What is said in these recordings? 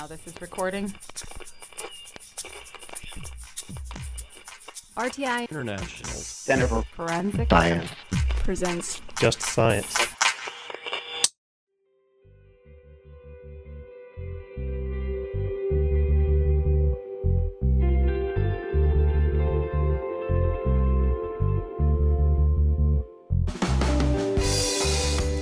Now this is recording. RTI International Center for Forensic Science presents Just Science.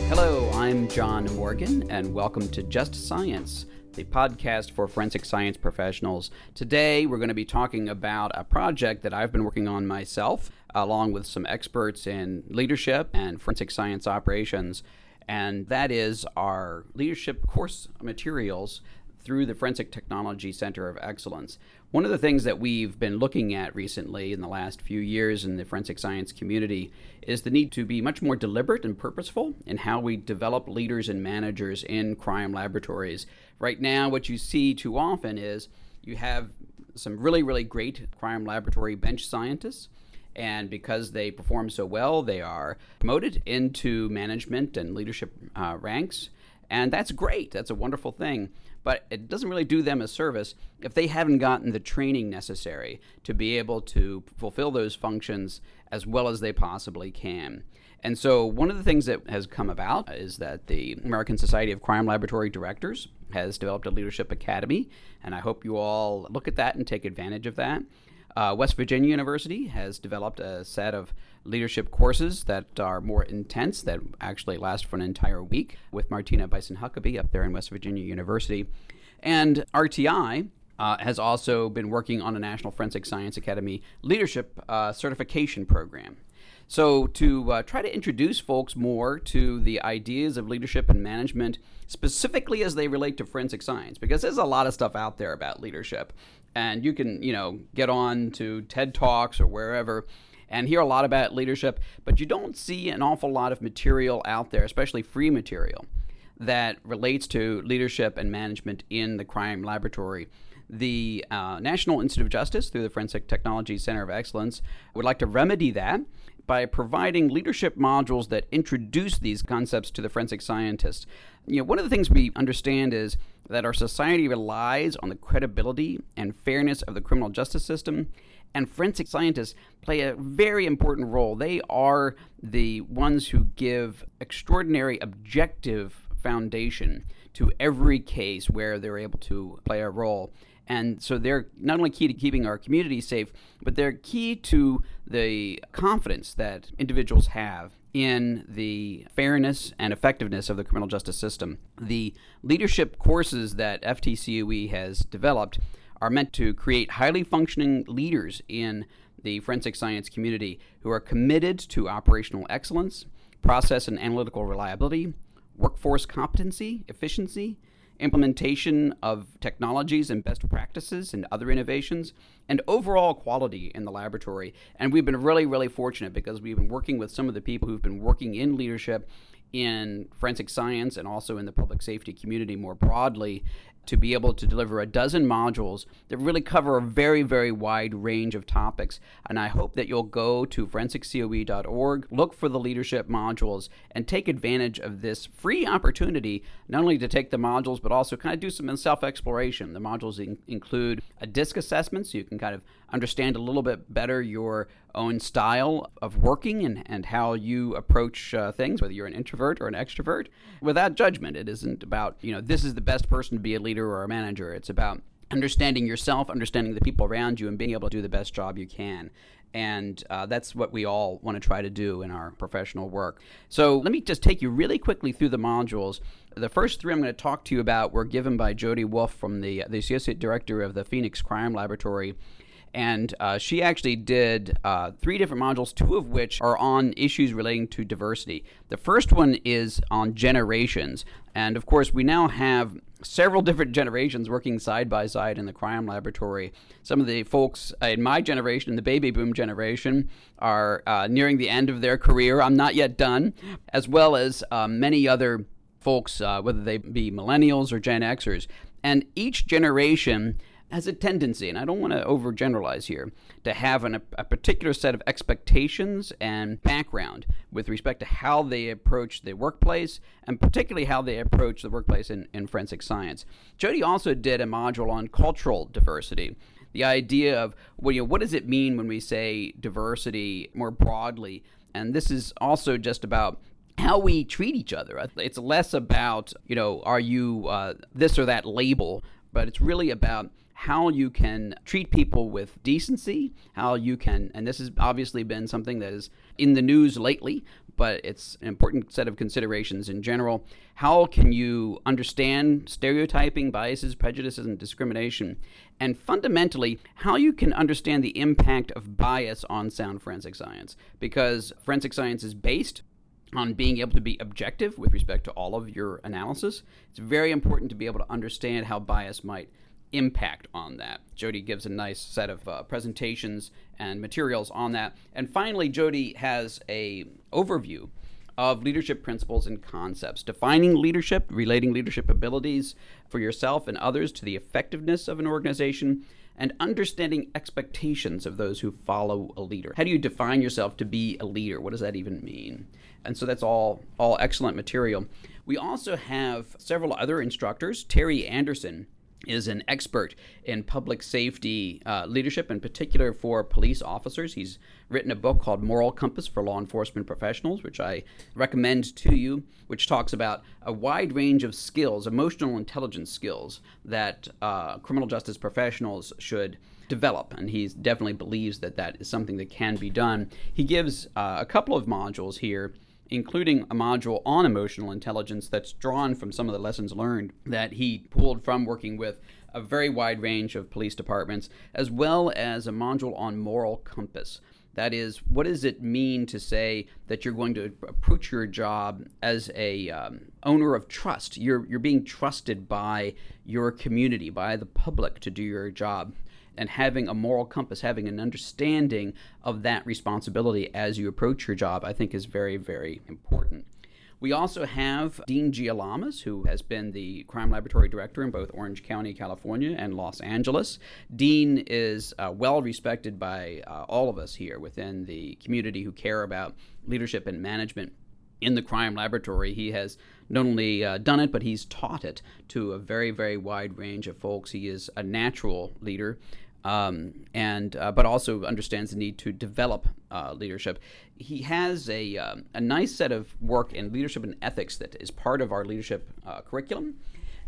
Hello, I'm John Morgan, and welcome to Just Science, the podcast for forensic science professionals. Today, we're going to be talking about a project that I've been working on myself, along with some experts in leadership and forensic science operations, and that is our leadership course materials through the Forensic Technology Center of Excellence. One of the things that we've been looking at recently in the last few years in the forensic science community is the need to be much more deliberate and purposeful in how we develop leaders and managers in crime laboratories. Right now, what you see too often is you have some really, really great crime laboratory bench scientists, and because they perform so well, they are promoted into management and leadership ranks. And that's great. That's a wonderful thing. But it doesn't really do them a service if they haven't gotten the training necessary to be able to fulfill those functions as well as they possibly can. And so one of the things that has come about is that the American Society of Crime Laboratory Directors has developed a leadership academy, and I hope you all look at that and take advantage of that. West Virginia University has developed a set of leadership courses that are more intense, that actually last for an entire week, with Martina Bison-Huckabee up there in West Virginia University. And RTI has also been working on a National Forensic Science Academy leadership certification program. So to try to introduce folks more to the ideas of leadership and management, specifically as they relate to forensic science, because there's a lot of stuff out there about leadership. And you can, get on to TED Talks or wherever and hear a lot about leadership, but you don't see an awful lot of material out there, especially free material, that relates to leadership and management in the crime laboratory. The National Institute of Justice, through the Forensic Technology Center of Excellence, would like to remedy that by providing leadership modules that introduce these concepts to the forensic scientists. One of the things we understand is that our society relies on the credibility and fairness of the criminal justice system, and forensic scientists play a very important role. They are the ones who give extraordinary objective foundation to every case where they're able to play a role. And so they're not only key to keeping our community safe, but they're key to the confidence that individuals have in the fairness and effectiveness of the criminal justice system. The leadership courses that FTCUE has developed are meant to create highly functioning leaders in the forensic science community who are committed to operational excellence, process and analytical reliability, workforce competency, efficiency, implementation of technologies and best practices and other innovations, and overall quality in the laboratory. And we've been really, really fortunate because we've been working with some of the people who've been working in leadership in forensic science and also in the public safety community more broadly to be able to deliver a dozen modules that really cover a very, very wide range of topics. And I hope that you'll go to forensiccoe.org, look for the leadership modules, and take advantage of this free opportunity, not only to take the modules, but also kind of do some self-exploration. The modules include a DISC assessment, so you can kind of understand a little bit better your own style of working and how you approach things, whether you're an introvert or an extrovert, without judgment. It isn't about, this is the best person to be a leader or a manager. It's about understanding yourself, understanding the people around you, and being able to do the best job you can. And that's what we all want to try to do in our professional work. So let me just take you really quickly through the modules. The first three I'm going to talk to you about were given by Jody Wolfe, from the Associate Director of the Phoenix Crime Laboratory. And she actually did three different modules, two of which are on issues relating to diversity. The first one is on generations. And of course, we now have several different generations working side by side in the crime laboratory. Some of the folks in my generation, the baby boom generation, are nearing the end of their career. I'm not yet done, as well as many other folks, whether they be millennials or Gen Xers. And each generation has a tendency, and I don't want to overgeneralize here, to have a particular set of expectations and background with respect to how they approach the workplace, and particularly how they approach the workplace in forensic science. Jody also did a module on cultural diversity. The idea of, well, you know, what does it mean when we say diversity more broadly? And this is also just about how we treat each other. It's less about, you know, are you this or that label, but it's really about how you can treat people with decency, how you can, and this has obviously been something that is in the news lately, but it's an important set of considerations in general. How can you understand stereotyping, biases, prejudices, and discrimination? And fundamentally, how you can understand the impact of bias on sound forensic science, because forensic science is based on being able to be objective with respect to all of your analysis. It's very important to be able to understand how bias might impact on that. Jody gives a nice set of presentations and materials on that. And finally, Jody has an overview of leadership principles and concepts, defining leadership, relating leadership abilities for yourself and others to the effectiveness of an organization, and understanding expectations of those who follow a leader. How do you define yourself to be a leader? What does that even mean? And so that's all excellent material. We also have several other instructors. Terry Anderson is an expert in public safety leadership, in particular for police officers. He's written a book called Moral Compass for Law Enforcement Professionals, which I recommend to you, which talks about a wide range of skills, emotional intelligence skills, that criminal justice professionals should develop, and he definitely believes that that is something that can be done. He gives a couple of modules here, including a module on emotional intelligence that's drawn from some of the lessons learned that he pulled from working with a very wide range of police departments, as well as a module on moral compass. That is, what does it mean to say that you're going to approach your job as a owner of trust? You're being trusted by your community, by the public, to do your job. And having a moral compass, having an understanding of that responsibility as you approach your job, I think is very, very important. We also have Dean Gialamas, who has been the crime laboratory director in both Orange County, California, and Los Angeles. Dean is well respected by all of us here within the community who care about leadership and management in the crime laboratory. He has not only done it, but he's taught it to a very, very wide range of folks. He is a natural leader. But also understands the need to develop leadership. He has a nice set of work in leadership and ethics that is part of our leadership curriculum.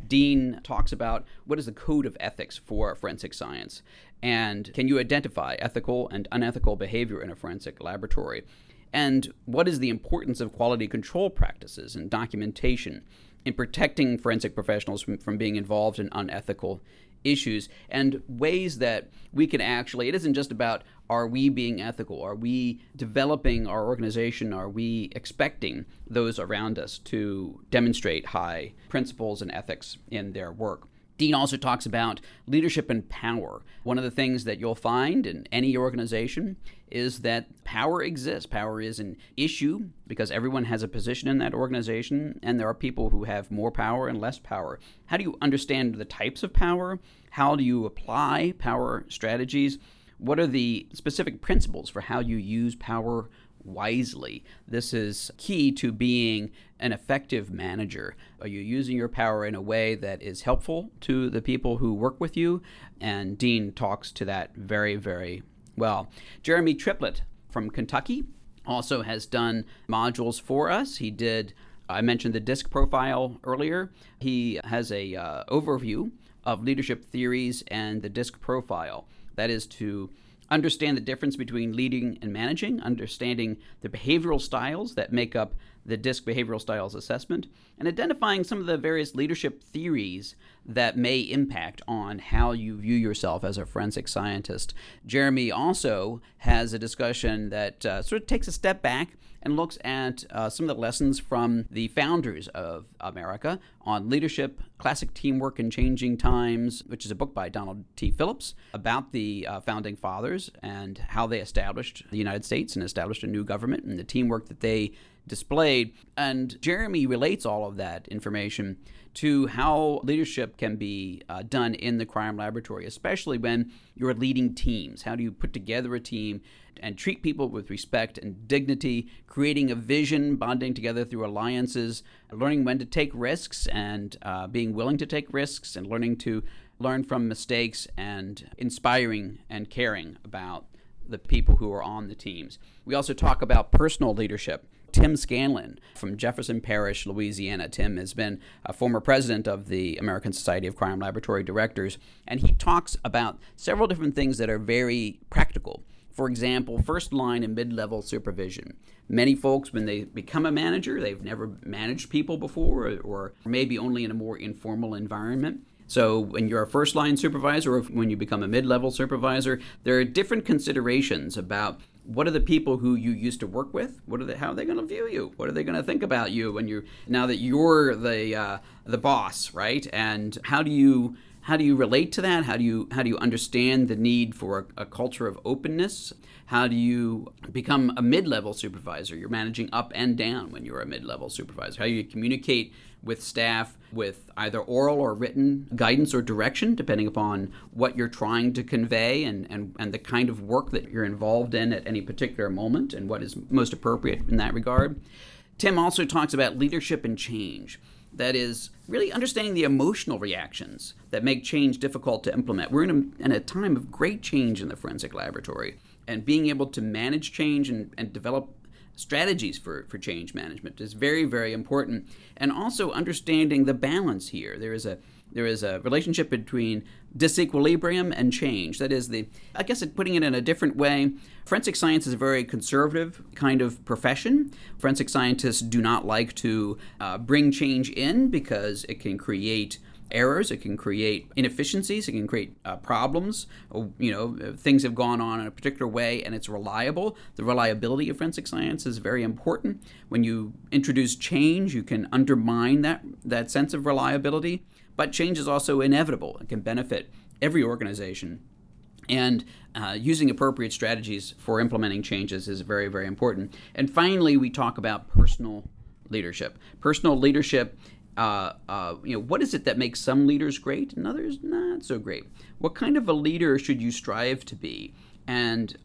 Dean talks about what is the code of ethics for forensic science, and can you identify ethical and unethical behavior in a forensic laboratory, and what is the importance of quality control practices and documentation in protecting forensic professionals from being involved in unethical issues, and ways that we can actually, it isn't just about are we being ethical, are we developing our organization, are we expecting those around us to demonstrate high principles and ethics in their work. Dean also talks about leadership and power. One of the things that you'll find in any organization is that power exists. Power is an issue because everyone has a position in that organization, and there are people who have more power and less power. How do you understand the types of power? How do you apply power strategies? What are the specific principles for how you use power wisely? This is key to being an effective manager. Are you using your power in a way that is helpful to the people who work with you? And Dean talks to that very, very well. Jeremy Triplett from Kentucky also has done modules for us. He did, I mentioned the DISC profile earlier. He has an overview of leadership theories and the DISC profile. That is to understand the difference between leading and managing, understanding the behavioral styles that make up the DISC Behavioral Styles Assessment, and identifying some of the various leadership theories that may impact on how you view yourself as a forensic scientist. Jeremy also has a discussion that sort of takes a step back and looks at some of the lessons from the founders of America on leadership, classic teamwork in changing times, which is a book by Donald T. Phillips about the founding fathers and how they established the United States and established a new government and the teamwork that they displayed. And Jeremy relates all of that information to how leadership can be done in the crime laboratory, especially when you're leading teams. How do you put together a team and treat people with respect and dignity, creating a vision, bonding together through alliances, learning when to take risks and being willing to take risks, and learning to learn from mistakes, and inspiring and caring about the people who are on the teams. We also talk about personal leadership. Tim Scanlon from Jefferson Parish, Louisiana. Tim has been a former president of the American Society of Crime Laboratory Directors, and he talks about several different things that are very practical. For example, first-line and mid-level supervision. Many folks, when they become a manager, they've never managed people before, or maybe only in a more informal environment. So when you're a first-line supervisor or when you become a mid-level supervisor, there are different considerations about what are the people who you used to work with? How are they going to view you? What are they going to think about you when you now that you're the boss, right? And how do you relate to that? How do you understand the need for a culture of openness? How do you become a mid-level supervisor? You're managing up and down when you're a mid-level supervisor. How do you communicate with staff with either oral or written guidance or direction, depending upon what you're trying to convey and the kind of work that you're involved in at any particular moment and what is most appropriate in that regard. Tim also talks about leadership and change. That is really understanding the emotional reactions that make change difficult to implement. We're in a time of great change in the forensic laboratory, and being able to manage change and develop strategies for change management is very, very important. And also understanding the balance here. There is a relationship between disequilibrium and change. That is putting it in a different way, forensic science is a very conservative kind of profession. Forensic scientists do not like to bring change in because it can create errors, it can create inefficiencies, it can create problems. Things have gone on in a particular way and it's reliable. The reliability of forensic science is very important. When you introduce change, you can undermine that sense of reliability. But change is also inevitable. It can benefit every organization. And using appropriate strategies for implementing changes is very, very important. And finally, we talk about personal leadership. Personal leadership, what is it that makes some leaders great and others not so great? What kind of a leader should you strive to be? And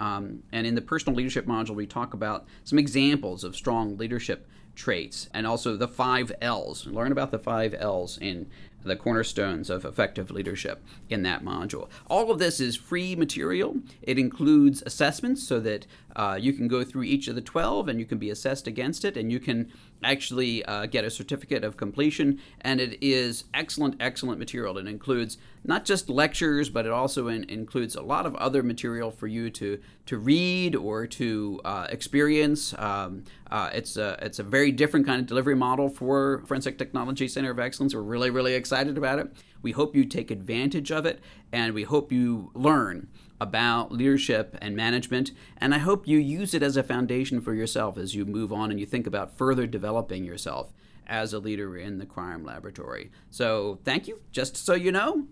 in the personal leadership module, we talk about some examples of strong leadership traits and also the 5 L's. Learn about the 5 L's in the cornerstones of effective leadership in that module. All of this is free material. It includes assessments so that you can go through each of the 12 and you can be assessed against it, and you can actually get a certificate of completion. And it is excellent, excellent material. It includes not just lectures, but it also includes a lot of other material for you to read or to experience. It's a very different kind of delivery model for Forensic Technology Center of Excellence. We're really, really excited about it. We hope you take advantage of it, and we hope you learn about leadership and management, and I hope you use it as a foundation for yourself as you move on and you think about further developing yourself as a leader in the crime laboratory. So thank you. Just so you know,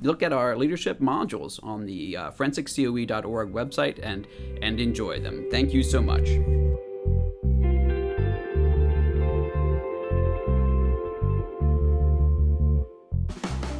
look at our leadership modules on the forensiccoe.org website and enjoy them. Thank you so much.